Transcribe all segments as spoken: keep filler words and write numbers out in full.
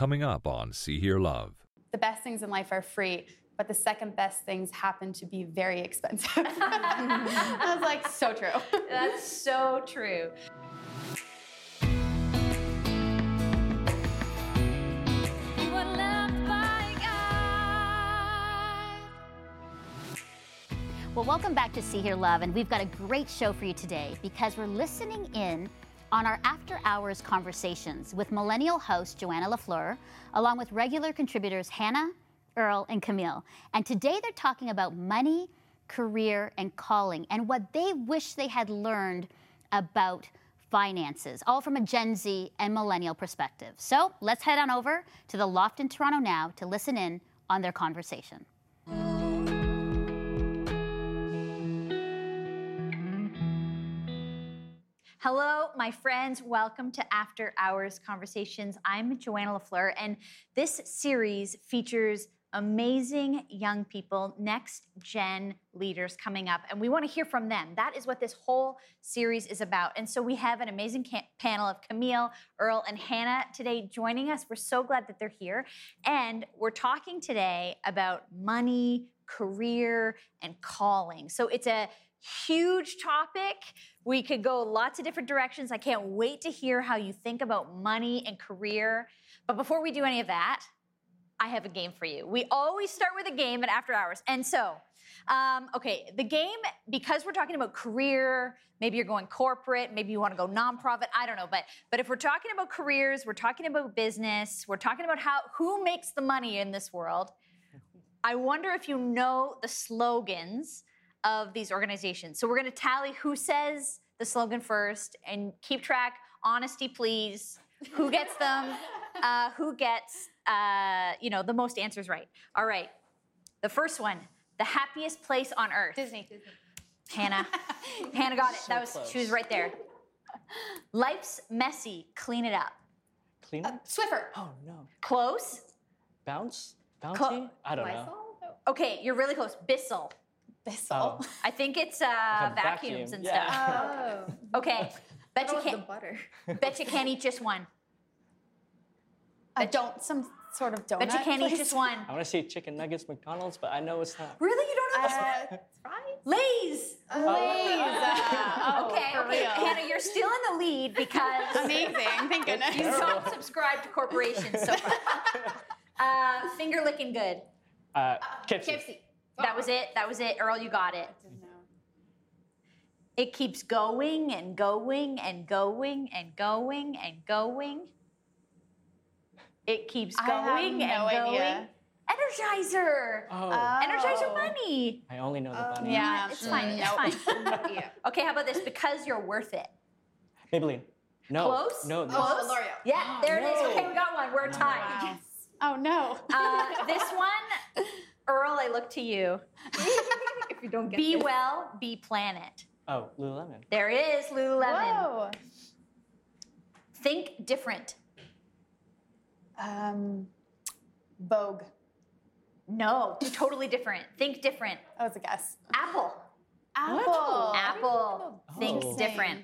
coming up on See Here Love. The best things in life are free, but the second best things happen to be very expensive. I was like, so true. That's so true. You are loved by God. Well, welcome back to See Here Love, and we've got a great show for you today because we're listening in on our After Hours conversations with millennial host Joanna LaFleur, along with regular contributors Hannah, Earl, and Camille. And today they're talking about money, career, and calling, and what they wish they had learned about finances, all from a Gen Z and millennial perspective. So let's head on over to the Loft in Toronto now to listen in on their conversation. Hello, my friends. Welcome to After Hours Conversations. I'm Joanna LaFleur, and this series features amazing young people, next-gen leaders coming up, and we want to hear from them. That is what this whole series is about. And so we have an amazing ca- panel of Camille, Earl, and Hannah today joining us. We're so glad that they're here. And we're talking today about money, career, and calling. So it's a huge topic. We could go lots of different directions. I can't wait to hear how you think about money and career. But before we do any of that, I have a game for you. We always start with a game at After Hours. And so, um, okay, the game, because we're talking about career, maybe you're going corporate, maybe you want to go nonprofit, I don't know. But but if we're talking about careers, we're talking about business, we're talking about how who makes the money in this world, I wonder if you know the slogans of these organizations. So we're going to tally who says the slogan first and keep track. Honesty, please. Who gets them? Uh, who gets, uh, you know, the most answers right? All right. The first one, the happiest place on earth. Disney. Disney. Hannah. Hannah got it. So that was close. She was right there. Life's messy. Clean it up. Clean up? Uh, Swiffer. Oh, no. Close. Bounce? Bounty? Co- I don't know. Okay, you're really close. Bissell. Bissell. Oh. I think it's uh, like vacuums vacuum. and yeah. stuff. Oh. Okay. Bet you can't. The butter. Bet you can't eat just one. I don't. Some sort of donut. Bet you can't place. eat just one. I want to say chicken nuggets, McDonald's, but I know it's not. Really, you don't know? Uh, the... Right? Lay's. Uh, Lay's. Uh, oh, okay. Okay. Hannah, you're still in the lead because amazing. Thank goodness. You don't subscribe to corporations so far. uh, finger licking good. Uh, K F C. That was it. That was it. Earl, you got it. I didn't know. It keeps going and going and going and going and going. It keeps going I have no and going. Idea. Energizer. Oh. oh. Energizer bunny. I only know the bunny. Oh, yeah, it's fine. It's fine. Okay, how about this? Because you're worth it. Maybelline. No. Close? No. no. Close? Oh, L'Oreal. Yeah, there oh, it is. No. Okay, we got one. We're oh, tied. Wow. Yes. Oh, no. Uh, this one... Earl, I look to you. If you don't get Be this. well, be planet. Oh, Lululemon. There it is, Lululemon. Whoa. Think different. Um, Vogue. No, totally different. Think different. That was a guess. Apple. Apple. Apple. Oh. Think oh. different.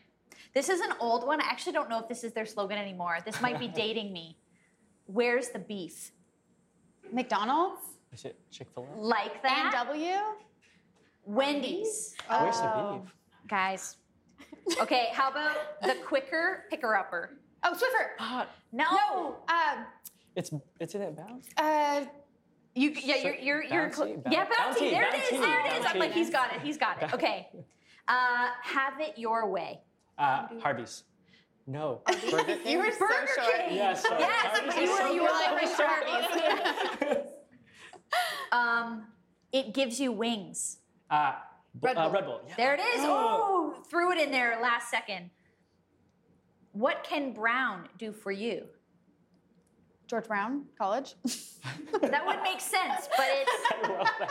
This is an old one. I actually don't know if this is their slogan anymore. This might be dating me. Where's the beef? McDonald's? Is it Chick-fil-A? Like that. A and W? Wendy's. Oh. Where's the beef? Guys. Okay, how about the quicker picker-upper? Oh, Swiffer. Uh, no. No. Uh, it's, it's in it Bounce? Uh, you, yeah, you're... you're, you're Bounty? Bounty? Yeah, Bounty. Bounty. There Bounty. it is. There it is. Bounty. I'm like, he's got it. He's got it. Okay. Uh, have it your way. Uh, Harvey's. No. Burger King? You were Burger so King. King. Yeah, sorry. Yes, Harvey's you were, so you were like, like Harvey's. Um, it gives you wings. Uh, Red Bull. Uh, Red Bull. Yeah. There it is. Oh. oh, threw it in there last second. What can Brown do for you? George Brown College. That would make sense, but it's,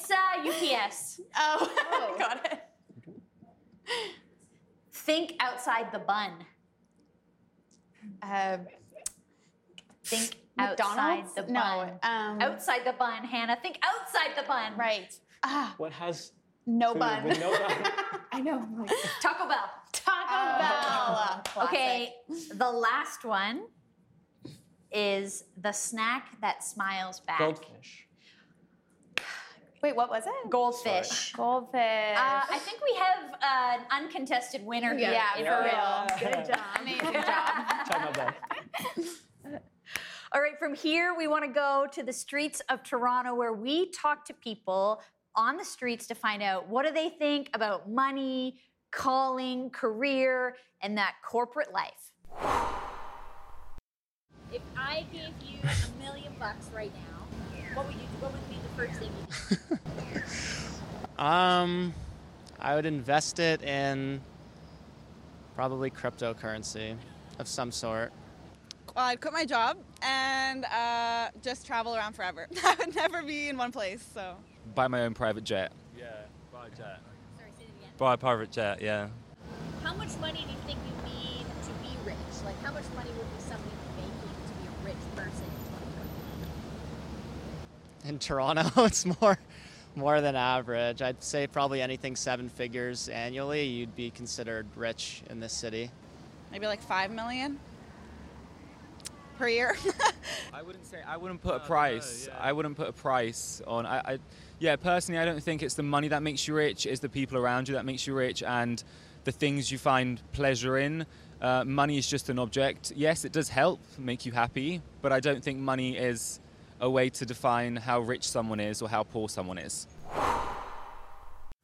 it's uh, U P S. Oh, oh. Got it. Think outside the bun. Um, think McDonald's? Outside the bun. No, um, outside the bun, Hannah. Think outside the bun. Right. Ah, what has no bun? No bun. I know. Like, Taco Bell. Taco oh, Bell. Classic. Okay, the last one is the snack that smiles back. Goldfish. Wait, what was it? Goldfish. Sorry. Goldfish. Uh, I think we have uh, an uncontested winner here. Yeah, yeah for real. Good job. I mean, good job. Try my best. All right, from here, we want to go to the streets of Toronto where we talk to people on the streets to find out what do they think about money, calling, career, and that corporate life. If I gave you a million bucks right now, what would you do? What would be the first thing you do? um, I would invest it in probably cryptocurrency of some sort. Well, I'd quit my job and uh, just travel around forever. I would never be in one place, so. Buy my own private jet. Yeah, buy a jet. Sorry, say it again. Buy a private jet, yeah. How much money do you think you need to be rich? Like, how much money would be somebody making to be a rich person in twenty twenty? In Toronto, it's more, more than average. I'd say probably anything seven figures annually, you'd be considered rich in this city. Maybe like five million? Per year. I wouldn't say I wouldn't put a price. Uh, yeah. I wouldn't put a price on. I, I, yeah, personally, I don't think it's the money that makes you rich. It's the people around you that makes you rich, and the things you find pleasure in. Uh, money is just an object. Yes, it does help make you happy, but I don't think money is a way to define how rich someone is or how poor someone is.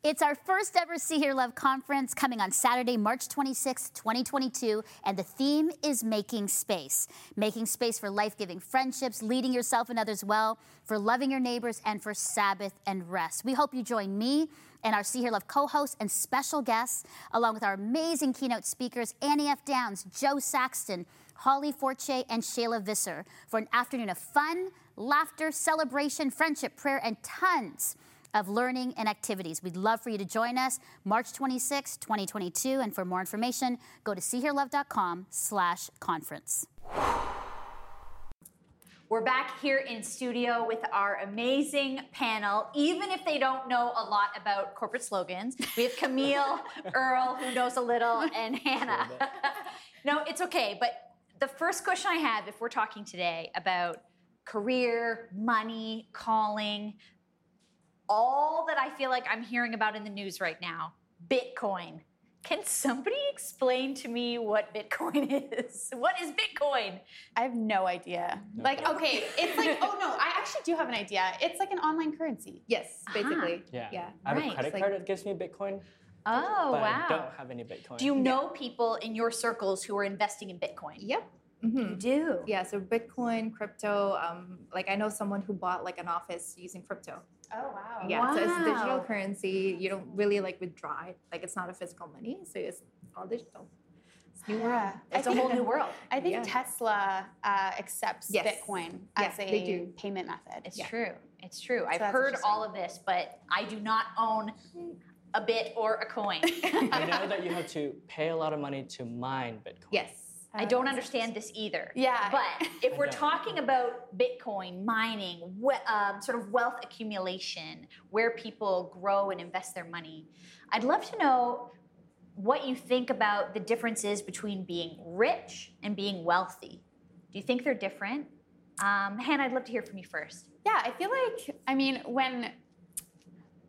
It's our first ever See Her Love conference coming on Saturday, March twenty-sixth, twenty twenty-two, and the theme is making space. Making space for life-giving friendships, leading yourself and others well, for loving your neighbors, and for Sabbath and rest. We hope you join me and our See Her Love co-hosts and special guests, along with our amazing keynote speakers, Annie F. Downs, Joe Saxton, Holly Forche, and Shayla Visser, for an afternoon of fun, laughter, celebration, friendship, prayer, and tons of learning and activities. We'd love for you to join us March twenty-sixth, twenty twenty-two. And for more information, go to see her love dot com slash conference. We're back here in studio with our amazing panel, even if they don't know a lot about corporate slogans. We have Camille, Earl, who knows a little, and Hannah. No, it's okay. But the first question I have, if we're talking today about career, money, calling, all that I feel like I'm hearing about in the news right now, Bitcoin. Can somebody explain to me what Bitcoin is? What is Bitcoin? I have no idea. No. Like, okay, it's like, oh no, I actually do have an idea. It's like an online currency. Yes, basically. Uh-huh. Yeah. yeah. I have right. a credit like, card that gives me Bitcoin. Oh, but wow. I don't have any Bitcoin. Do you know yeah. people in your circles who are investing in Bitcoin? Yep. Mm-hmm. You do? Yeah, so Bitcoin, crypto, um, like I know someone who bought like an office using crypto. Oh, wow. Yeah, wow. So it's digital currency. You don't really, like, withdraw it. Like, it's not a physical money, so it's all digital. It's new world. Yeah. It's I a whole new world. I think yeah. Tesla uh, accepts yes. Bitcoin yeah, as a payment method. It's yeah. true. It's true. So I've heard all of this, but I do not own a bit or a coin. I know that you have to pay a lot of money to mine Bitcoin. Yes. I don't understand this either. Yeah. But if we're talking about Bitcoin, mining, we, um, sort of wealth accumulation, where people grow and invest their money, I'd love to know what you think about the differences between being rich and being wealthy. Do you think they're different? Um, Hannah, I'd love to hear from you first. Yeah, I feel like, I mean, when...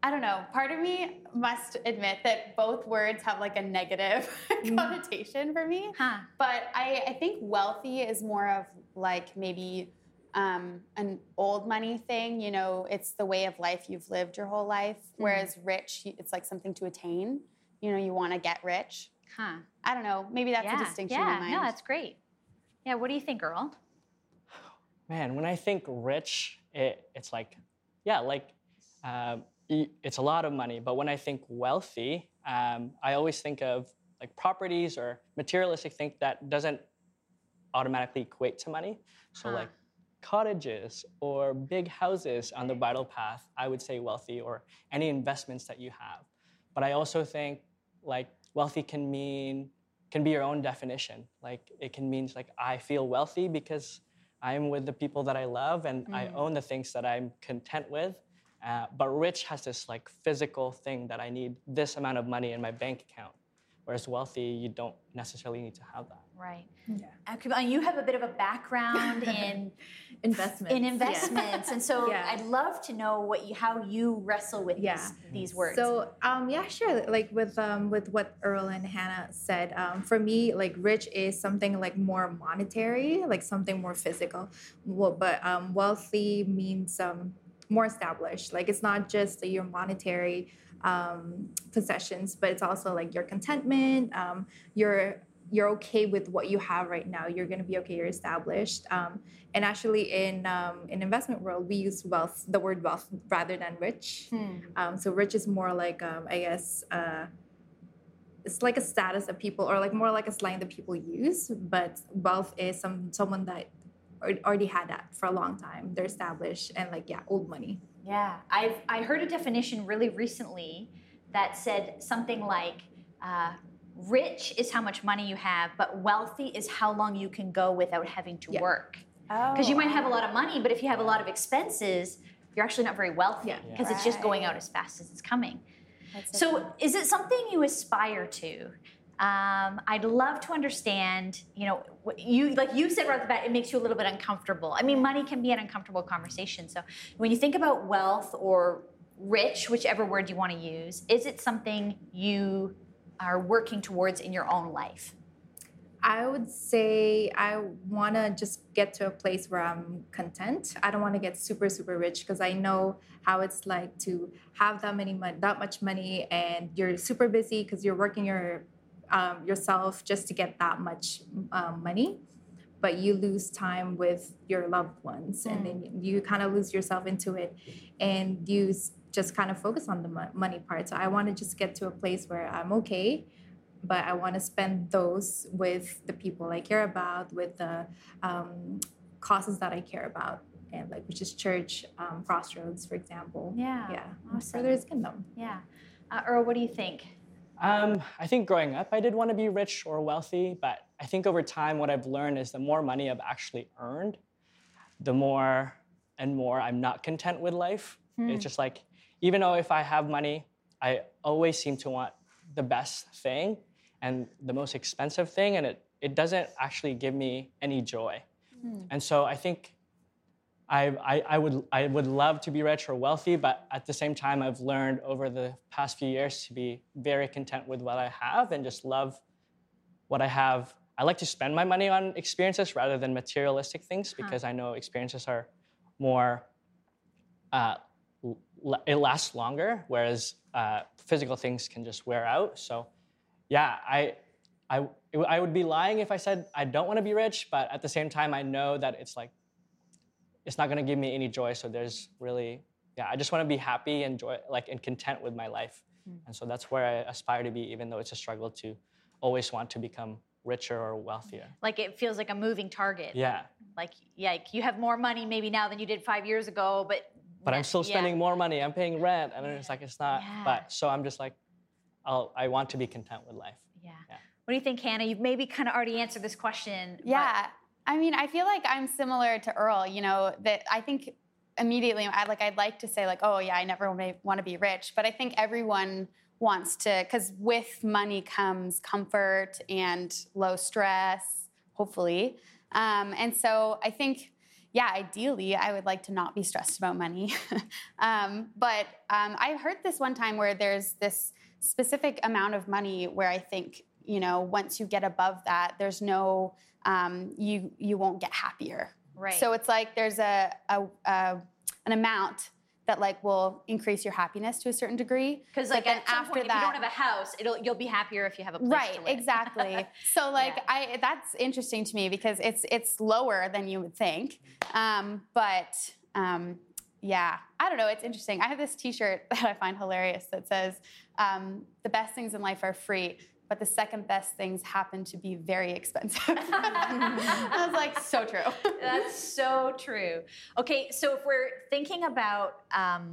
I don't know, part of me must admit that both words have like a negative mm. connotation for me. Huh. But I, I think wealthy is more of like maybe um, an old money thing. You know, it's the way of life you've lived your whole life. Mm. Whereas rich, it's like something to attain. You know, you want to get rich. Huh. I don't know. Maybe that's yeah. a distinction yeah. in mind. Yeah, no, that's great. Yeah, what do you think, Earl? Man, when I think rich, it, it's like, yeah, like... Um, It's a lot of money, but when I think wealthy, um, I always think of like properties or materialistic things that doesn't automatically equate to money. So huh. like cottages or big houses on the bridal path, I would say wealthy, or any investments that you have. But I also think like wealthy can mean, can be your own definition. Like it can mean like I feel wealthy because I'm with the people that I love and mm. I own the things that I'm content with. Uh, but rich has this like physical thing that I need this amount of money in my bank account. Whereas wealthy, you don't necessarily need to have that. Right. Yeah. And you have a bit of a background in investments. In investments, yeah. And so yeah. I'd love to know what you, how you wrestle with yeah. these, these words. So um, yeah, sure. Like with um, with what Earl and Hannah said, um, for me, like rich is something like more monetary, like something more physical. Well, but um, wealthy means um, more established. Like it's not just your monetary. Um, possessions, but it's also like your contentment. Um, you're you're okay with what you have right now. You're gonna be okay. You're established. Um, and actually, in um, in investment world, we use wealth, the word wealth, rather than rich. Hmm. Um, so rich is more like um, I guess uh, it's like a status that people, or like more like a slang that people use. But wealth is some someone that already had that for a long time. They're established and like yeah, old money. Yeah, I've I heard a definition really recently that said something like, uh, rich is how much money you have, but wealthy is how long you can go without having to yeah. work. Because oh. you might have a lot of money, but if you have a lot of expenses, you're actually not very wealthy because yeah. yeah. right. it's just going out as fast as it's coming. That's so fun. Is it something you aspire to? Um, I'd love to understand, you know, you like you said right off the bat, it makes you a little bit uncomfortable. I mean, money can be an uncomfortable conversation. So when you think about wealth or rich, whichever word you want to use, is it something you are working towards in your own life? I would say I want to just get to a place where I'm content. I don't want to get super, super rich because I know how it's like to have that many, that much money and you're super busy because you're working your Um, yourself just to get that much um, money, but you lose time with your loved ones, mm. and then you, you kind of lose yourself into it, and you s- just kind of focus on the mo- money part. So I want to just get to a place where I'm okay, but I want to spend those with the people I care about, with the um, causes that I care about, and like which is church, um, Crossroads, for example. Yeah, yeah, awesome. Further is kingdom. Yeah, uh, Earl, what do you think? Um, I think growing up, I did want to be rich or wealthy, but I think over time, what I've learned is the more money I've actually earned, the more and more I'm not content with life. Hmm. It's just like, even though if I have money, I always seem to want the best thing and the most expensive thing, and it, it doesn't actually give me any joy. Hmm. And so I think I, I, I would I would love to be rich or wealthy, but at the same time, I've learned over the past few years to be very content with what I have and just love what I have. I like to spend my money on experiences rather than materialistic things because huh. I know experiences are more, uh, l- it lasts longer, whereas uh, physical things can just wear out. So yeah, I, I, I would be lying if I said I don't want to be rich, but at the same time, I know that it's like, it's not going to give me any joy, so there's really, yeah, I just want to be happy and joy, like, and content with my life. Mm. And so that's where I aspire to be, even though it's a struggle to always want to become richer or wealthier. Like, it feels like a moving target. Yeah. Like, yeah, like you have more money maybe now than you did five years ago, but... But I'm still spending yeah. more money. I'm paying rent. And it's like, it's not... Yeah. But so I'm just like, I'll, I want to be content with life. Yeah. yeah. What do you think, Hannah? You've maybe kind of already answered this question. Yeah. But- I mean, I feel like I'm similar to Earl, you know, that I think immediately, I, like, I'd like to say, like, oh, yeah, I never want to be rich. But I think everyone wants to, because with money comes comfort and low stress, hopefully. Um, and so I think, yeah, ideally, I would like to not be stressed about money. um, but um, I heard this one time where there's this specific amount of money where I think, you know, once you get above that, there's no... Um, you you won't get happier. Right. So it's like there's a, a, a an amount that like will increase your happiness to a certain degree. Because like at some after point, that, if you don't have a house, it'll you'll be happier if you have a place right, to live. Right. Exactly. So like yeah. I that's interesting to me because it's it's lower than you would think. Um, but um, yeah, I don't know. It's interesting. I have this T-shirt that I find hilarious that says um, the best things in life are free. But the second best things happen to be very expensive. I was like, so true. That's so true. Okay, so if we're thinking about um,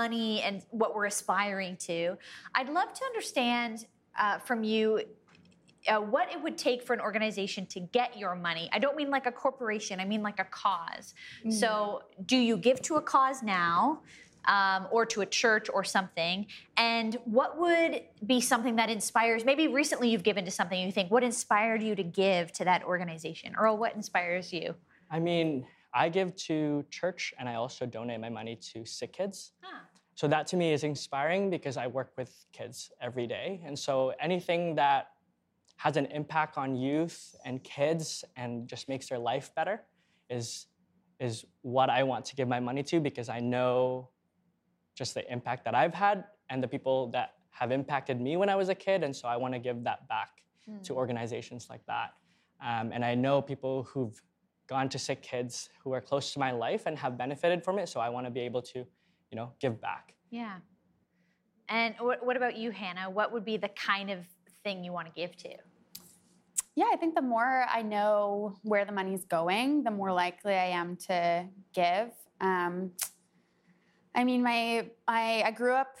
money and what we're aspiring to, I'd love to understand uh, from you uh, what it would take for an organization to get your money. I don't mean like a corporation, I mean like a cause. Mm. So do you give to a cause now? um, or to a church or something. And what would be something that inspires, maybe recently you've given to something you think, what inspired you to give to that organization? Earl, what inspires you? I mean, I give to church and I also donate my money to Sick Kids. Huh. So that to me is inspiring because I work with kids every day. And so anything that has an impact on youth and kids and just makes their life better is, is what I want to give my money to, because I know just the impact that I've had and the people that have impacted me when I was a kid. And so I want to give that back mm. to organizations like that. Um, and I know people who've gone to Sick Kids who are close to my life and have benefited from it. So I want to be able to, you know, give back. Yeah. And what, what about you, Hannah? What would be the kind of thing you want to give to? Yeah, I think the more I know where the money's going, the more likely I am to give. Um, I mean, my I, I grew up,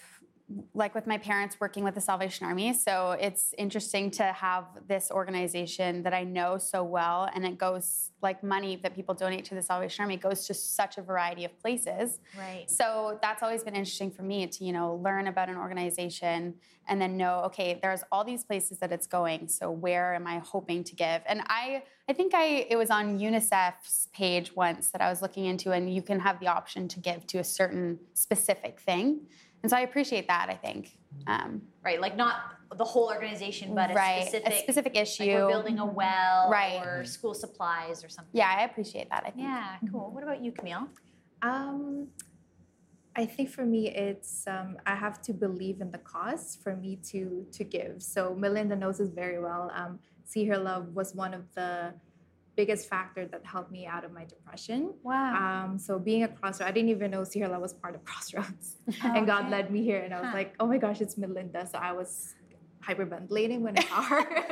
like, with my parents working with the Salvation Army, so it's interesting to have this organization that I know so well, and it goes, like, money that people donate to the Salvation Army goes to such a variety of places. Right. So that's always been interesting for me to, you know, learn about an organization and then know, okay, there's all these places that it's going, so where am I hoping to give? And I I think I it was on UNICEF's page once that I was looking into, and you can have the option to give to a certain specific thing. And so I appreciate that, I think. Um, right, like not the whole organization, but a, right, specific, a specific issue. Like we're building a well, right, or school supplies or something. Yeah, I appreciate that, I think. Yeah, cool. Mm-hmm. What about you, Camille? Um, I think for me, it's um, I have to believe in the cause for me to, to give. So Melinda knows this very well. Um, See Her Love was one of the biggest factor that helped me out of my depression. Wow. Um, so being a Crossroads, I didn't even know See Her Love was part of Crossroads. Oh, and okay. God led me here, and I was huh. like, oh my gosh, it's Melinda. So I was hyperventilating when I saw her.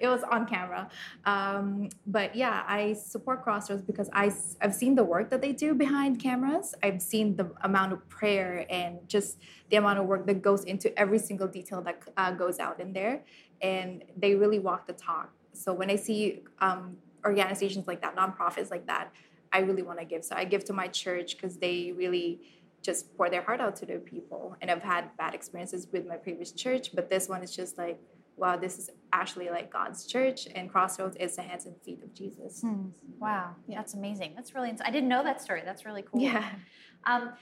It was on camera. Um, but yeah, I support Crossroads because I, I've seen the work that they do behind cameras. I've seen the amount of prayer and just the amount of work that goes into every single detail that uh, goes out in there. And they really walk the talk. So when I see um, organizations like that, nonprofits like that, I really want to give. So I give to my church because they really just pour their heart out to their people. And I've had bad experiences with my previous church, but this one is just like, wow, this is actually like God's church, and Crossroads is the hands and feet of Jesus. Mm. Wow, yeah. That's amazing. That's really, ins- I didn't know that story. That's really cool. Yeah. Um,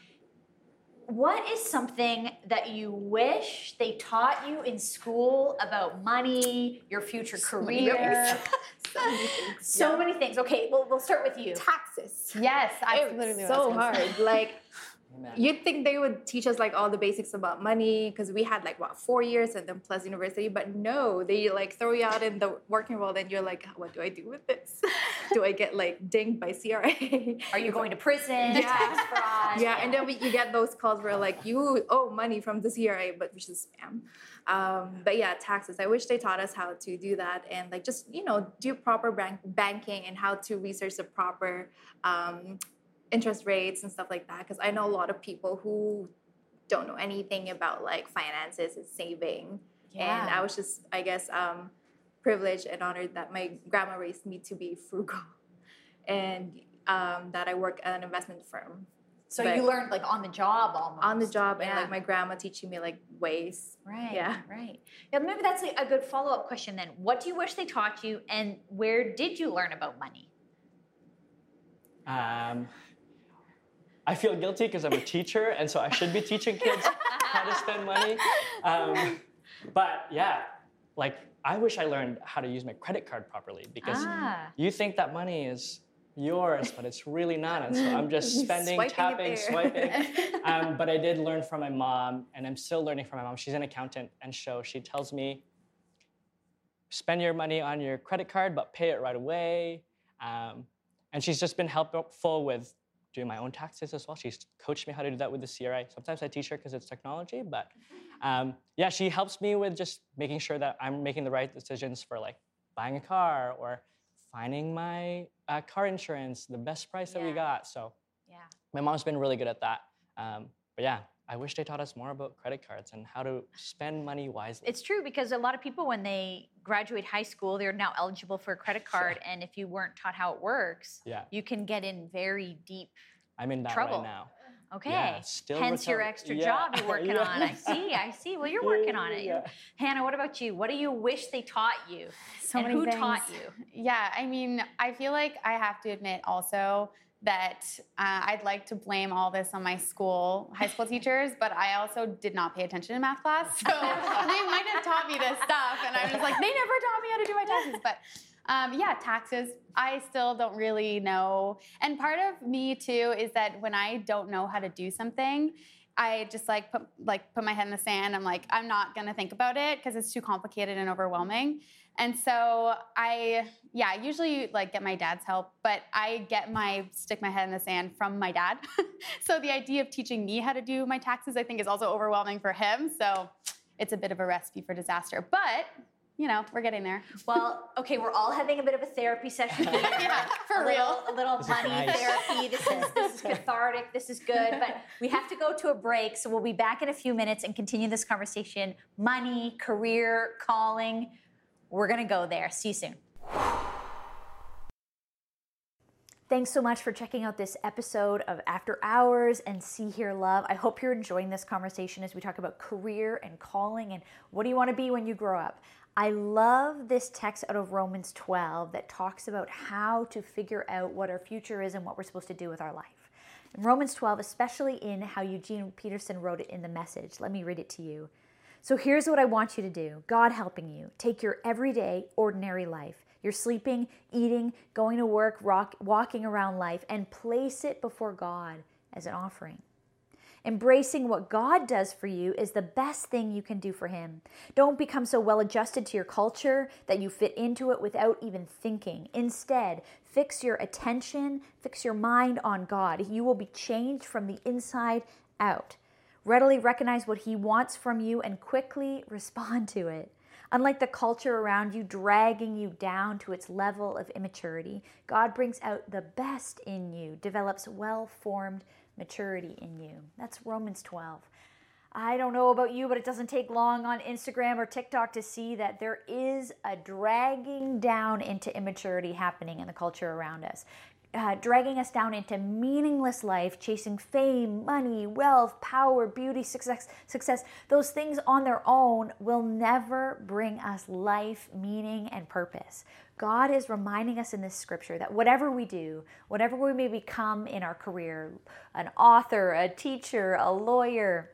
What is something that you wish they taught you in school about money, your future career? So many things. So yeah. many things. Okay, well, we'll start with you. Taxes. Yes, I literally so hard. Say. Like, amen. You'd think they would teach us, like, all the basics about money because we had, like, what, four years and then plus university. But no, they, like, throw you out in the working world and you're like, what do I do with this? Do I get, like, dinged by C R A? Are you going to prison? Yeah. Tax fraud? Yeah, and then we, you get those calls where, like, you owe money from the C R A, but which is spam. Um, but, yeah, taxes. I wish they taught us how to do that and, like, just, you know, do proper bank- banking and how to research the proper um interest rates and stuff like that, because I know a lot of people who don't know anything about, like, finances and saving. Yeah. And I was just, I guess, um, privileged and honored that my grandma raised me to be frugal and um, that I work at an investment firm. So but you learned, like, on the job almost. On the job, yeah. And, like, my grandma teaching me, like, ways. Right, yeah. right. Yeah, maybe that's a good follow-up question then. What do you wish they taught you, and where did you learn about money? Um... I feel guilty because I'm a teacher, and so I should be teaching kids how to spend money. Um, but yeah, like, I wish I learned how to use my credit card properly, because ah. you think that money is yours, but it's really not. And so I'm just spending, swiping tapping, swiping. Um, but I did learn from my mom, and I'm still learning from my mom. She's an accountant, and so she tells me, spend your money on your credit card, but pay it right away. Um, and she's just been helpful with doing my own taxes as well. She's coached me how to do that with the C R A. Sometimes I teach her because it's technology, but um, yeah, she helps me with just making sure that I'm making the right decisions for, like, buying a car or finding my uh, car insurance, the best price that yeah. we got. So yeah, my mom's been really good at that. Um, but yeah, I wish they taught us more about credit cards and how to spend money wisely. It's true, because a lot of people, when they graduate high school, they're now eligible for a credit card, sure. and if you weren't taught how it works, yeah. you can get in very deep trouble. I'm in that trouble. right now. Okay. Yeah, still Hence recover- your extra yeah. job you're working yeah. on. I see, I see. Well, you're working on it. Yeah. Hannah, what about you? What do you wish they taught you? So and many who things. Taught you? Yeah, I mean, I feel like I have to admit also that uh, I'd like to blame all this on my school, high school teachers, but I also did not pay attention in math class. So they might have taught me this stuff. And I was like, they never taught me how to do my taxes. But um, yeah, taxes, I still don't really know. And part of me too is that when I don't know how to do something, I just like put, like put my head in the sand. I'm like, I'm not gonna think about it because it's too complicated and overwhelming. And so I, yeah, I usually like get my dad's help, but I get my stick my head in the sand from my dad. So the idea of teaching me how to do my taxes, I think, is also overwhelming for him. So it's a bit of a recipe for disaster, but you know, we're getting there. Well, okay, we're all having a bit of a therapy session here. Yeah, for a real. Little, a little money nice. Therapy. This is, this is cathartic. This is good. But we have to go to a break, so we'll be back in a few minutes and continue this conversation. Money, career, calling. We're going to go there. See you soon. Thanks so much for checking out this episode of After Hours and See Here Love. I hope you're enjoying this conversation as we talk about career and calling and what do you want to be when you grow up. I love this text out of Romans twelve that talks about how to figure out what our future is and what we're supposed to do with our life. In Romans twelve, especially in how Eugene Peterson wrote it in The Message. Let me read it to you. So here's what I want you to do. God helping you. Take your everyday, ordinary life, your sleeping, eating, going to work, rock, walking around life, and place it before God as an offering. Embracing what God does for you is the best thing you can do for Him. Don't become so well adjusted to your culture that you fit into it without even thinking. Instead, fix your attention, fix your mind on God. You will be changed from the inside out. Readily recognize what He wants from you and quickly respond to it. Unlike the culture around you dragging you down to its level of immaturity, God brings out the best in you, develops well-formed maturity in you. That's Romans twelve. I don't know about you, but it doesn't take long on Instagram or TikTok to see that there is a dragging down into immaturity happening in the culture around us. Uh, dragging us down into meaningless life, chasing fame, money, wealth, power, beauty, success, success. Those things on their own will never bring us life, meaning, and purpose. God is reminding us in this scripture that whatever we do, whatever we may become in our career, an author, a teacher, a lawyer,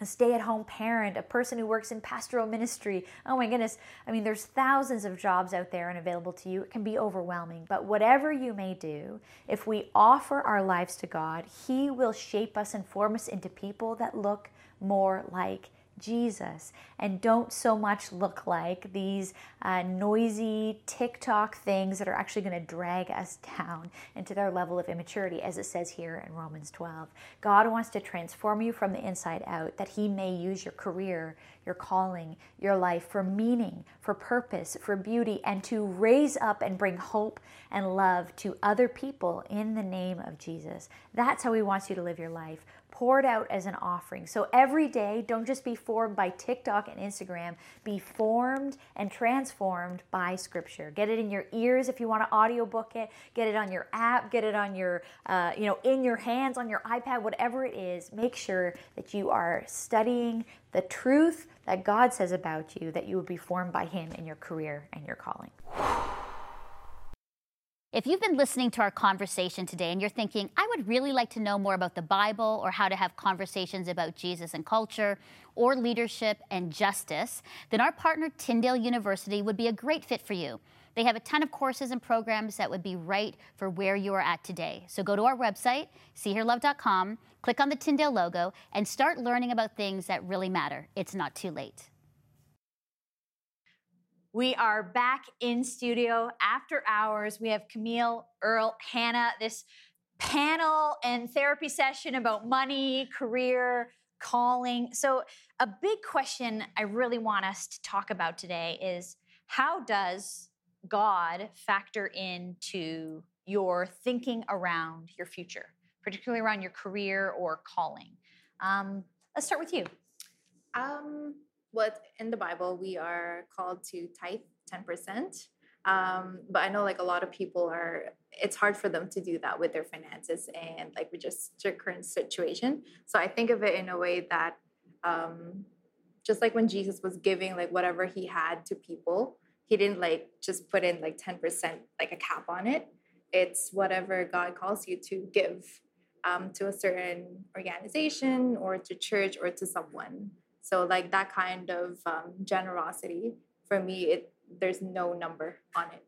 a stay-at-home parent, a person who works in pastoral ministry. Oh my goodness. I mean, there's thousands of jobs out there and available to you. It can be overwhelming. But whatever you may do, if we offer our lives to God, He will shape us and form us into people that look more like Jesus and don't so much look like these uh, noisy TikTok things that are actually going to drag us down into their level of immaturity, as it says here in Romans twelve. God wants to transform you from the inside out, that He may use your career, your calling, your life for meaning, for purpose, for beauty, and to raise up and bring hope and love to other people in the name of Jesus. That's how He wants you to live your life. Poured out as an offering. So every day, don't just be formed by TikTok and Instagram. Be formed and transformed by Scripture. Get it in your ears if you want to audiobook it. Get it on your app. Get it on your, uh, you know, in your hands, on your iPad, whatever it is. Make sure that you are studying the truth that God says about you, that you will be formed by Him in your career and your calling. If you've been listening to our conversation today and you're thinking, I would really like to know more about the Bible or how to have conversations about Jesus and culture or leadership and justice, then our partner Tyndale University would be a great fit for you. They have a ton of courses and programs that would be right for where you are at today. So go to our website, see her love dot com, click on the Tyndale logo, and start learning about things that really matter. It's not too late. We are back in studio after hours. We have Camille, Earl, Hannah, this panel and therapy session about money, career, calling. So a big question I really want us to talk about today is how does God factor into your thinking around your future, particularly around your career or calling? Um, let's start with you. Um... Well, in the Bible, we are called to tithe ten percent. Um, but I know like a lot of people are, it's hard for them to do that with their finances and like with just their current situation. So I think of it in a way that um, just like when Jesus was giving like whatever he had to people, he didn't like just put in like ten percent, like a cap on it. It's whatever God calls you to give um, to a certain organization or to church or to someone. So like that kind of um, generosity for me, it, there's no number on it,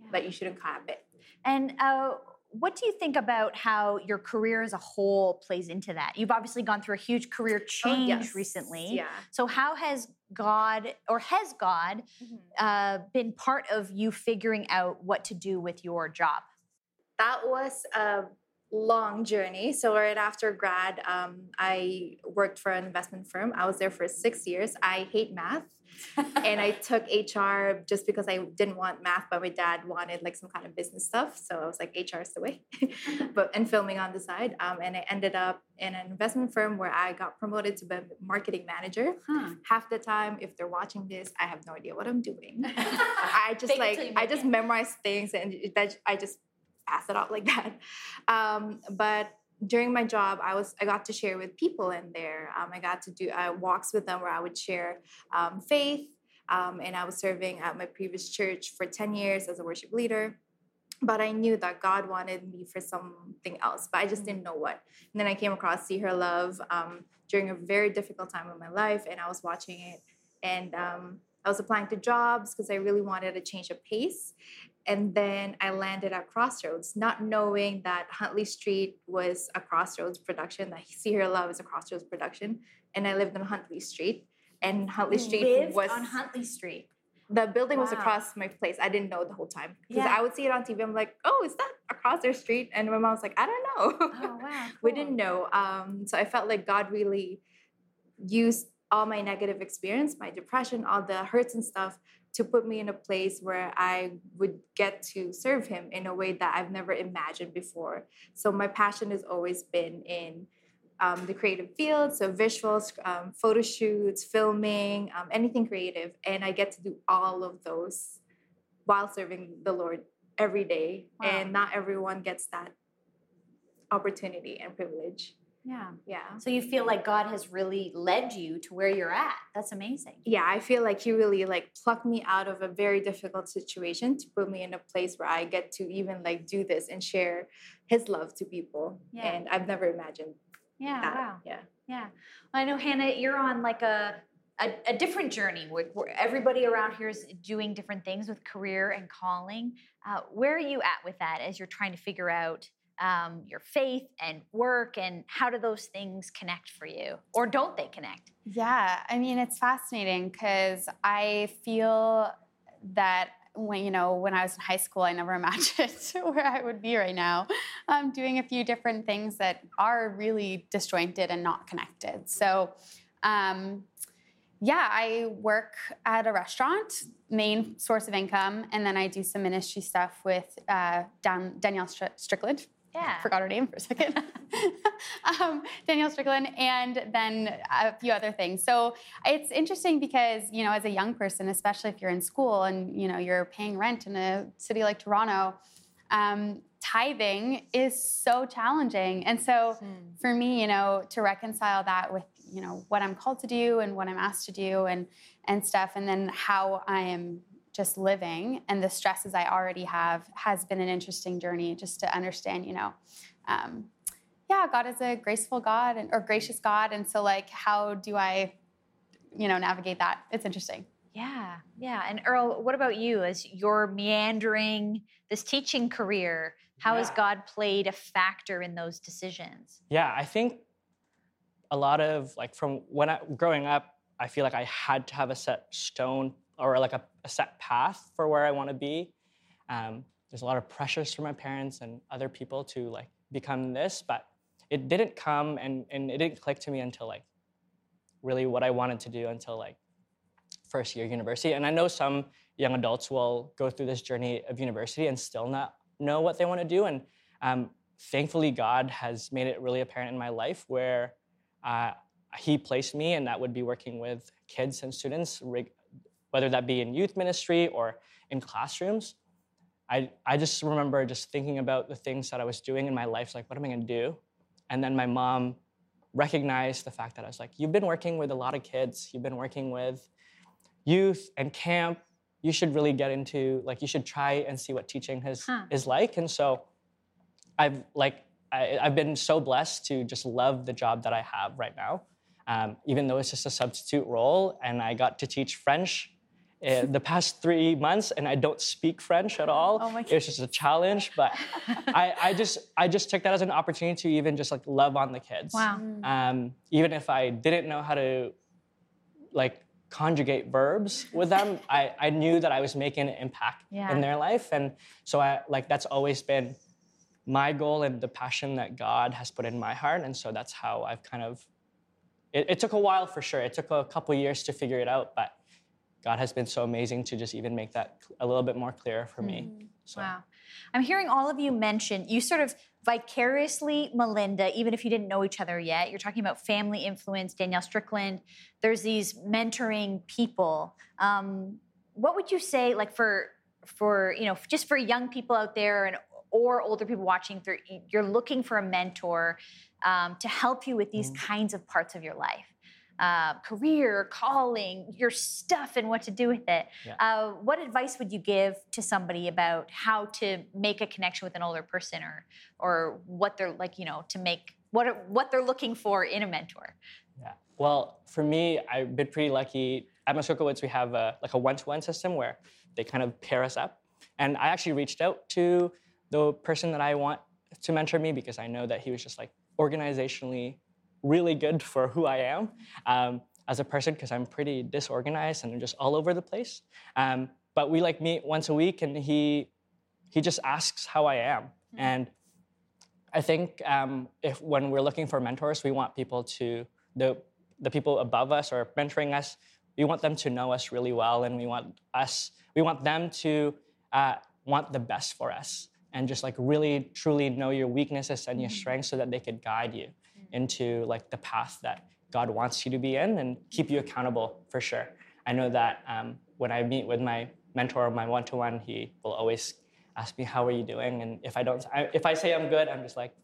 yeah. But you shouldn't cap it. And uh, what do you think about how your career as a whole plays into that? You've obviously gone through a huge career change oh, yes. recently. Yeah. So how has God, or has God, mm-hmm. uh, been part of you figuring out what to do with your job? That was a long journey. So right after grad, um, I worked for an investment firm. I was there for six years. I hate math. And I took H R just because I didn't want math, but my dad wanted like some kind of business stuff. So I was like, H R is the way. but and filming on the side. Um, and I ended up in an investment firm where I got promoted to be a marketing manager. Huh. Half the time, if they're watching this, I have no idea what I'm doing. I just like I just it. memorize things and it, that I just pass it out like that. Um, but during my job, I was I got to share with people in there. Um, I got to do uh, walks with them where I would share um, faith. Um, and I was serving at my previous church for ten years as a worship leader. But I knew that God wanted me for something else, but I just didn't know what. And then I came across See Her Love um, during a very difficult time in my life. And I was watching it. And um, I was applying to jobs because I really wanted a change of pace. And then I landed at Crossroads, not knowing that Huntley Street was a Crossroads production, that See Her Love is a Crossroads production. And I lived on Huntley Street. And Huntley Street lived was... on Huntley Street. The building wow. was across my place. I didn't know the whole time. Because yeah. I would see it on T V. I'm like, oh, is that across their street? And my mom's like, I don't know. Oh, wow. Cool. We didn't know. Um, so I felt like God really used all my negative experience, my depression, all the hurts and stuff, to put me in a place where I would get to serve him in a way that I've never imagined before. So my passion has always been in um, the creative field, so visuals, um, photo shoots, filming, um, anything creative. And I get to do all of those while serving the Lord every day. Wow. And not everyone gets that opportunity and privilege. Yeah. Yeah. So you feel like God has really led you to where you're at. That's amazing. Yeah. I feel like he really like plucked me out of a very difficult situation to put me in a place where I get to even like do this and share his love to people. Yeah. And I've never imagined yeah, that. Wow. Yeah. Yeah. Well, I know, Hannah, you're on like a, a, a different journey where, where everybody around here is doing different things with career and calling. Uh, where are you at with that as you're trying to figure out Um, your faith and work, and how do those things connect for you, or don't they connect? Yeah, I mean, it's fascinating because I feel that when you know when I was in high school, I never imagined where I would be right now, um, doing a few different things that are really disjointed and not connected. So, um, yeah, I work at a restaurant, main source of income, and then I do some ministry stuff with uh, Dan- Danielle Strickland. Yeah. Forgot her name for a second. um, Danielle Strickland, and then a few other things. So it's interesting because, you know, as a young person, especially if you're in school and, you know, you're paying rent in a city like Toronto, um, tithing is so challenging. And so mm. for me, you know, to reconcile that with, you know, what I'm called to do and what I'm asked to do and, and stuff, and then how I am just living and the stresses I already have has been an interesting journey just to understand, you know, um, yeah, God is a graceful God and or gracious God. And so like, how do I, you know, navigate that? It's interesting. Yeah. Yeah. And Earl, what about you as you're meandering this teaching career? How yeah. has God played a factor in those decisions? Yeah. I think a lot of like from when I growing up, I feel like I had to have a set stone or like a, a set path for where I want to be. Um, there's a lot of pressures from my parents and other people to like become this, but it didn't come and, and it didn't click to me until like really what I wanted to do until like first year university. And I know some young adults will go through this journey of university and still not know what they want to do. And um, thankfully, God has made it really apparent in my life where uh, he placed me, and that would be working with kids and students rig- whether that be in youth ministry or in classrooms. I, I just remember just thinking about the things that I was doing in my life, like, what am I gonna do? And then my mom recognized the fact that I was like, you've been working with a lot of kids, you've been working with youth and camp, you should really get into, like, you should try and see what teaching has, huh. is like. And so I've, like, I, I've been so blessed to just love the job that I have right now, um, even though it's just a substitute role, and I got to teach French Uh, the past three months, and I don't speak French at all. Oh my God. It was just a challenge, but I, I just I just took that as an opportunity to even just like love on the kids. Wow. Um, even if I didn't know how to like conjugate verbs with them, I, I knew that I was making an impact yeah. in their life, and so I like that's always been my goal and the passion that God has put in my heart, and so that's how I've kind of. It, it took a while for sure. It took a couple years to figure it out, but. God has been so amazing to just even make that a little bit more clear for me. Mm, so. Wow. I'm hearing all of you mention, you sort of vicariously, Melinda, even if you didn't know each other yet, you're talking about family influence, Danielle Strickland, there's these mentoring people. Um, what would you say, like for, for, you know, just for young people out there and or older people watching, through, you're looking for a mentor um, to help you with these mm. kinds of parts of your life? Uh, career, calling, your stuff and what to do with it. Yeah. Uh, what advice would you give to somebody about how to make a connection with an older person or or what they're like, you know, to make, what what they're looking for in a mentor? Yeah. Well, for me, I've been pretty lucky. At Muskoka Woods, we have a, like a one-to-one system where they kind of pair us up. And I actually reached out to the person that I want to mentor me because I know that he was just like organizationally really good for who I am um, as a person because I'm pretty disorganized and I'm just all over the place. Um, but we like meet once a week and he he just asks how I am. Mm-hmm. And I think um, if when we're looking for mentors, we want people to, the the people above us or mentoring us, we want them to know us really well and we want us, we want them to uh, want the best for us and just like really truly know your weaknesses and your mm-hmm. strengths so that they could guide you into like the path that God wants you to be in and keep you accountable for sure. I know that um, when I meet with my mentor, my one-to-one, he will always ask me, how are you doing? And if I don't, I, if I say I'm good, I'm just like,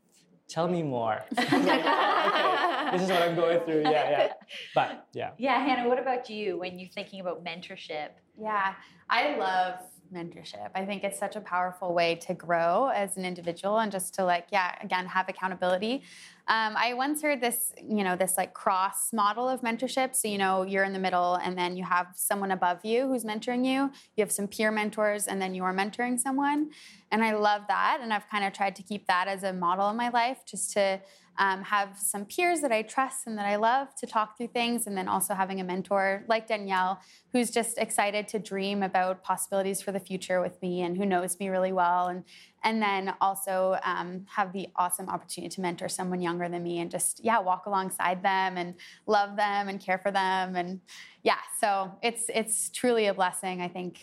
tell me more. like, okay, this is what I'm going through, yeah, yeah. But yeah. Yeah, Hannah, what about you when you're thinking about mentorship? Yeah, I love mentorship. I think it's such a powerful way to grow as an individual and just to like, yeah, again, have accountability. Um, I once heard this, you know, this like cross model of mentorship. So, you know, you're in the middle and then you have someone above you who's mentoring you. You have some peer mentors and then you're mentoring someone. And I love that. And I've kind of tried to keep that as a model in my life just to um, have some peers that I trust and that I love to talk through things. And then also having a mentor like Danielle, who's just excited to dream about possibilities for the future with me and who knows me really well. And And then also um, have the awesome opportunity to mentor someone younger than me and just, yeah, walk alongside them and love them and care for them. And yeah, so it's it's truly a blessing, I think,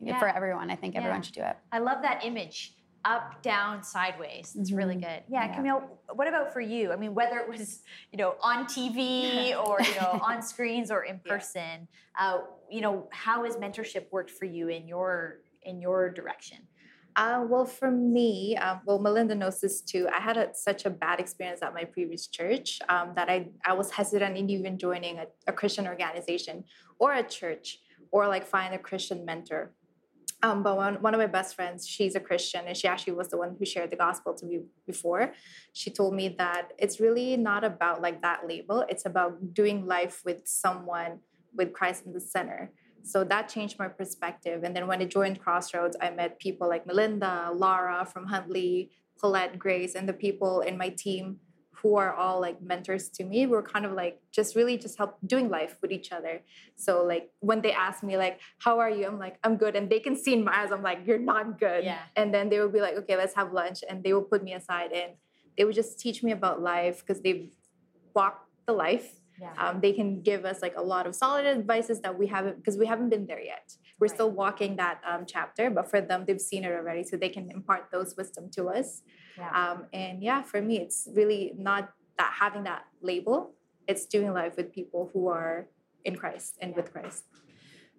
yeah. for everyone. I think yeah. everyone should do it. I love that image, up, down, sideways. It's mm-hmm. really good. Yeah, yeah, Camille, what about for you? I mean, whether it was, you know, on T V or, you know, on screens or in person, yeah. uh, you know, how has mentorship worked for you in your in your direction? Uh, well, for me, uh, well, Melinda knows this too. I had a, such a bad experience at my previous church um, that I, I was hesitant in even joining a, a Christian organization or a church or like find a Christian mentor. Um, but one, one of my best friends, she's a Christian, and she actually was the one who shared the gospel to me before. She told me that it's really not about like that label. It's about doing life with someone with Christ in the center. So that changed my perspective. And then when I joined Crossroads, I met people like Melinda, Laura from Huntley, Paulette, Grace, and the people in my team who are all like mentors to me. We're kind of like just really just help doing life with each other. So like when they ask me like, how are you? I'm like, I'm good. And they can see in my eyes, I'm like, you're not good. Yeah. And then they will be like, okay, let's have lunch. And they will put me aside and they would just teach me about life because they've walked the life. Yeah. Um, they can give us like a lot of solid advices that we haven't, because we haven't been there yet. We're right. still walking that um, chapter, but for them, they've seen it already, so they can impart those wisdom to us. Yeah. Um, and yeah, for me, it's really not that having that label. It's doing life with people who are in Christ and yeah. with Christ.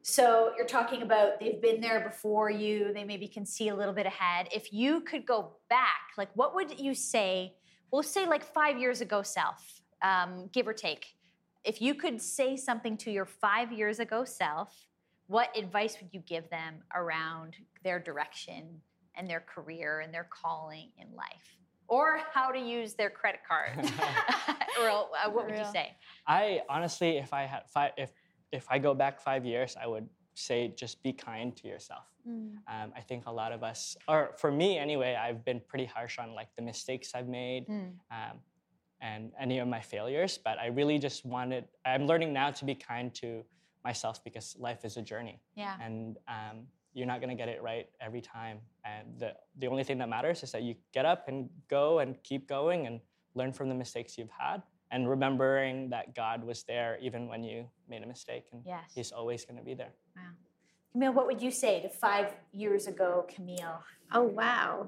So you're talking about they've been there before you. They maybe can see a little bit ahead. If you could go back, like what would you say? We'll say like five years ago self, um, give or take. If you could say something to your five years ago self, what advice would you give them around their direction and their career and their calling in life? Or how to use their credit card? Earl, uh, what would you say? I honestly, if I had five, if if I go back five years, I would say just be kind to yourself. Mm. Um, I think a lot of us, or for me anyway, I've been pretty harsh on like the mistakes I've made mm. um, and any of my failures. But I really just wanted. I'm learning now to be kind to myself because life is a journey. Yeah. And um, you're not going to get it right every time. And the the only thing that matters is that you get up and go and keep going and learn from the mistakes you've had and remembering that God was there even when you made a mistake and yes. he's always going to be there. Wow. Camille, what would you say to five years ago, Camille? Oh, wow.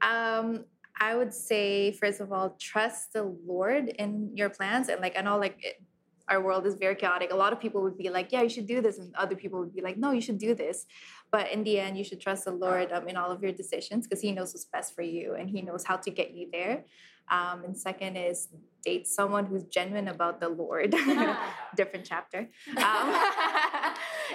Um, I would say, first of all, trust the Lord in your plans. And like, I know like it, our world is very chaotic. A lot of people would be like, yeah, you should do this. And other people would be like, no, you should do this. But in the end, you should trust the Lord um, in all of your decisions because he knows what's best for you and he knows how to get you there. Um, and second is date someone who's genuine about the Lord. Different chapter. Um,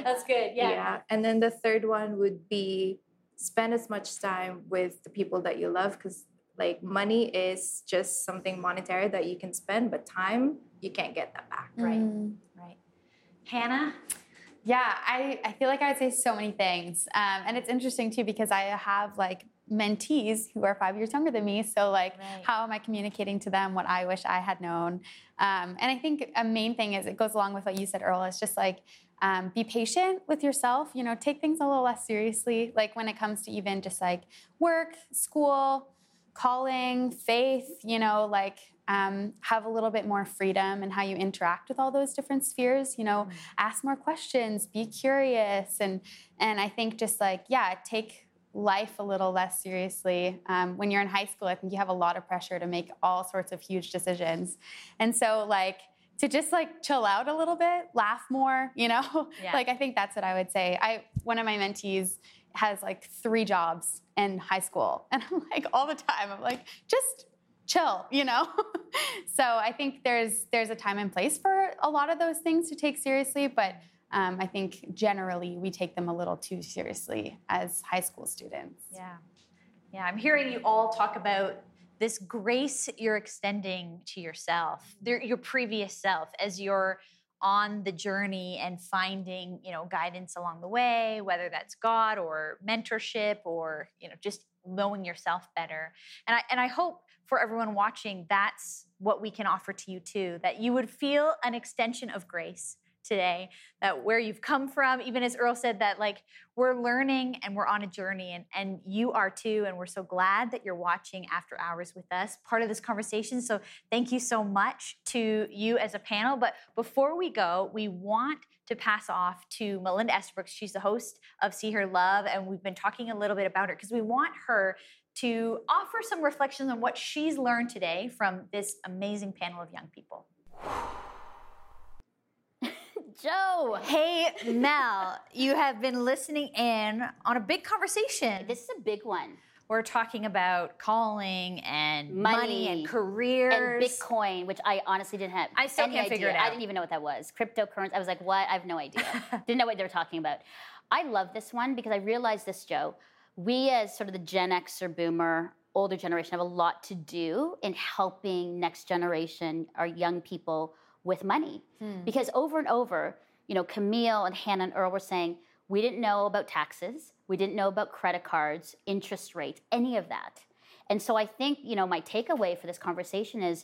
That's good. Yeah. yeah. And then the third one would be spend as much time with the people that you love because like money is just something monetary that you can spend, but time, you can't get that back. Right. Mm. Right. Hannah? Yeah, I, I feel like I would say so many things. Um, and it's interesting too, because I have like mentees who are five years younger than me. So like, right. how am I communicating to them what I wish I had known? Um, and I think a main thing is, it goes along with what you said, Earl, is just like, Um, be patient with yourself, you know, take things a little less seriously, like when it comes to even just like work, school, calling, faith, you know, like um, have a little bit more freedom in how you interact with all those different spheres, you know, mm-hmm. ask more questions, be curious. And, and I think just like, yeah, take life a little less seriously. Um, when you're in high school, I think you have a lot of pressure to make all sorts of huge decisions. And so like, to just like chill out a little bit, laugh more, you know? Yeah. Like, I think that's what I would say. I one of my mentees has like three jobs in high school. And I'm like, all the time, I'm like, just chill, you know? So I think there's there's a time and place for a lot of those things to take seriously. But um, I think generally we take them a little too seriously as high school students. Yeah. Yeah, I'm hearing you all talk about this grace you're extending to yourself, your previous self, as you're on the journey and finding, you know, guidance along the way, whether that's God or mentorship or, you know, just knowing yourself better. And I, and I hope for everyone watching, that's what we can offer to you too, that you would feel an extension of grace today, that where you've come from, even as Earl said, that like we're learning and we're on a journey and, and you are too. And we're so glad that you're watching After Hours with us, part of this conversation. So thank you so much to you as a panel. But before we go, we want to pass off to Melinda Estabrooks. She's the host of See Her Love. And we've been talking a little bit about her because we want her to offer some reflections on what she's learned today from this amazing panel of young people. Joe. Hey, Mel, you have been listening in on a big conversation. This is a big one. We're talking about calling and money, money and careers. And Bitcoin, which I honestly didn't have I still any can't idea. Figure it out. I didn't even know what that was. Cryptocurrency. I was like, what? I have no idea. Didn't know what they were talking about. I love this one because I realized this, Joe. We as sort of the Gen X or boomer, older generation, have a lot to do in helping next generation, our young people, with money. Hmm. Because over and over, you know, Camille and Hannah and Earl were saying, we didn't know about taxes, we didn't know about credit cards, interest rates, any of that. And so I think, you know, my takeaway for this conversation is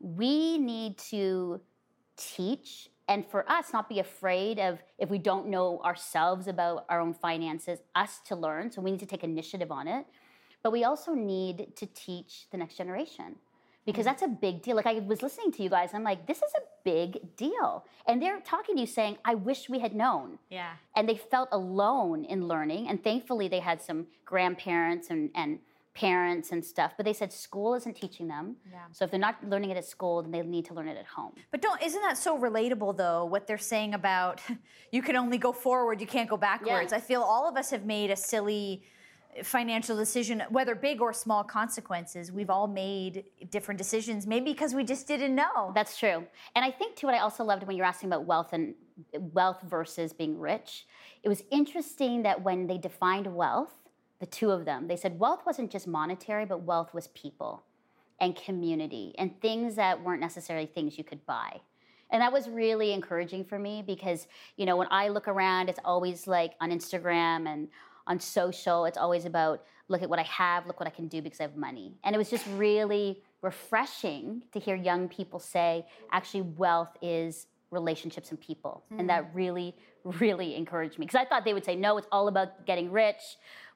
we need to teach and for us not be afraid of, if we don't know ourselves about our own finances, us to learn. So we need to take initiative on it. But we also need to teach the next generation. Because that's a big deal. Like, I was listening to you guys, and I'm like, this is a big deal. And they're talking to you saying, I wish we had known. Yeah. And they felt alone in learning. And thankfully, they had some grandparents and, and parents and stuff, but they said school isn't teaching them. Yeah. So if they're not learning it at school, then they need to learn it at home. But don't, isn't that so relatable though, what they're saying about you can only go forward, you can't go backwards. Yes. I feel all of us have made a silly financial decision, whether big or small consequences. We've all made different decisions, maybe because we just didn't know. That's true. And I think too, what I also loved when you were asking about wealth and wealth versus being rich, it was interesting that when they defined wealth, the two of them, they said wealth wasn't just monetary, but wealth was people and community and things that weren't necessarily things you could buy. And that was really encouraging for me because, you know, when I look around, it's always like on Instagram and on social, it's always about, look at what I have, look what I can do because I have money. And it was just really refreshing to hear young people say, actually, wealth is relationships and people. Mm-hmm. And that really, really encouraged me. Because I thought they would say, no, it's all about getting rich,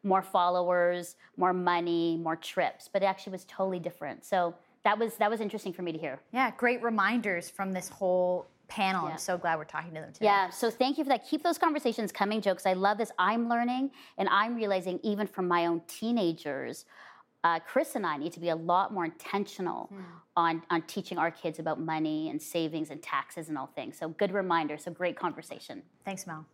more followers, more money, more trips. But it actually was totally different. So that was that was interesting for me to hear. Yeah, great reminders from this whole panel. Yeah. I'm so glad we're talking to them today. Yeah, so thank you for that. Keep those conversations coming, Joe, because I love this. I'm learning, and I'm realizing even from my own teenagers, uh, Chris and I need to be a lot more intentional mm. on, on teaching our kids about money and savings and taxes and all things. So good reminder. So great conversation. Thanks, Mel.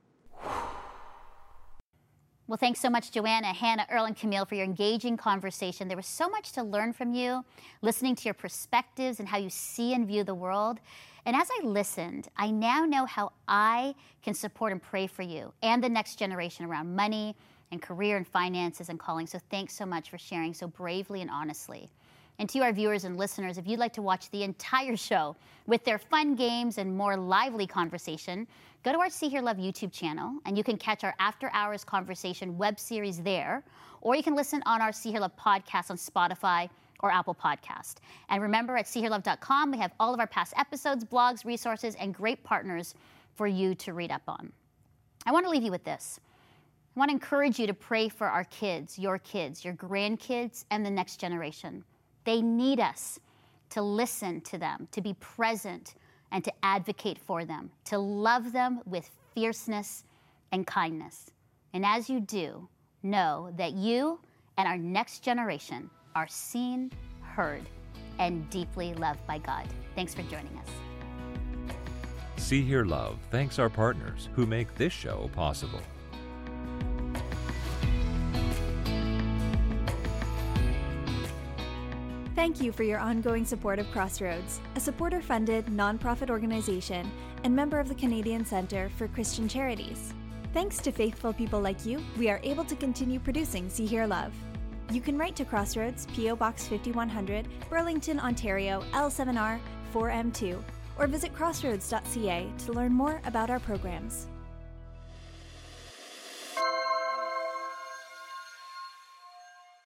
Well, thanks so much, Joanna, Hannah, Earl, and Camille for your engaging conversation. There was so much to learn from you, listening to your perspectives and how you see and view the world. And as I listened, I now know how I can support and pray for you and the next generation around money and career and finances and calling. So thanks so much for sharing so bravely and honestly. And to our viewers and listeners, if you'd like to watch the entire show with their fun games and more lively conversation, go to our See Her Love YouTube channel, and you can catch our After Hours Conversation web series there, or you can listen on our See Her Love podcast on Spotify or Apple Podcast. And remember, at see her love dot com, we have all of our past episodes, blogs, resources, and great partners for you to read up on. I want to leave you with this. I want to encourage you to pray for our kids, your kids, your grandkids, and the next generation. They need us to listen to them, to be present, and to advocate for them, to love them with fierceness and kindness. And as you do, know that you and our next generation are seen, heard, and deeply loved by God. Thanks for joining us. See Here Love thanks our partners who make this show possible. Thank you for your ongoing support of Crossroads, a supporter-funded, nonprofit organization and member of the Canadian Centre for Christian Charities. Thanks to faithful people like you, we are able to continue producing See Here Love. You can write to Crossroads, P O Box fifty-one hundred, Burlington, Ontario, L seven R four M two, or visit crossroads dot c a to learn more about our programs.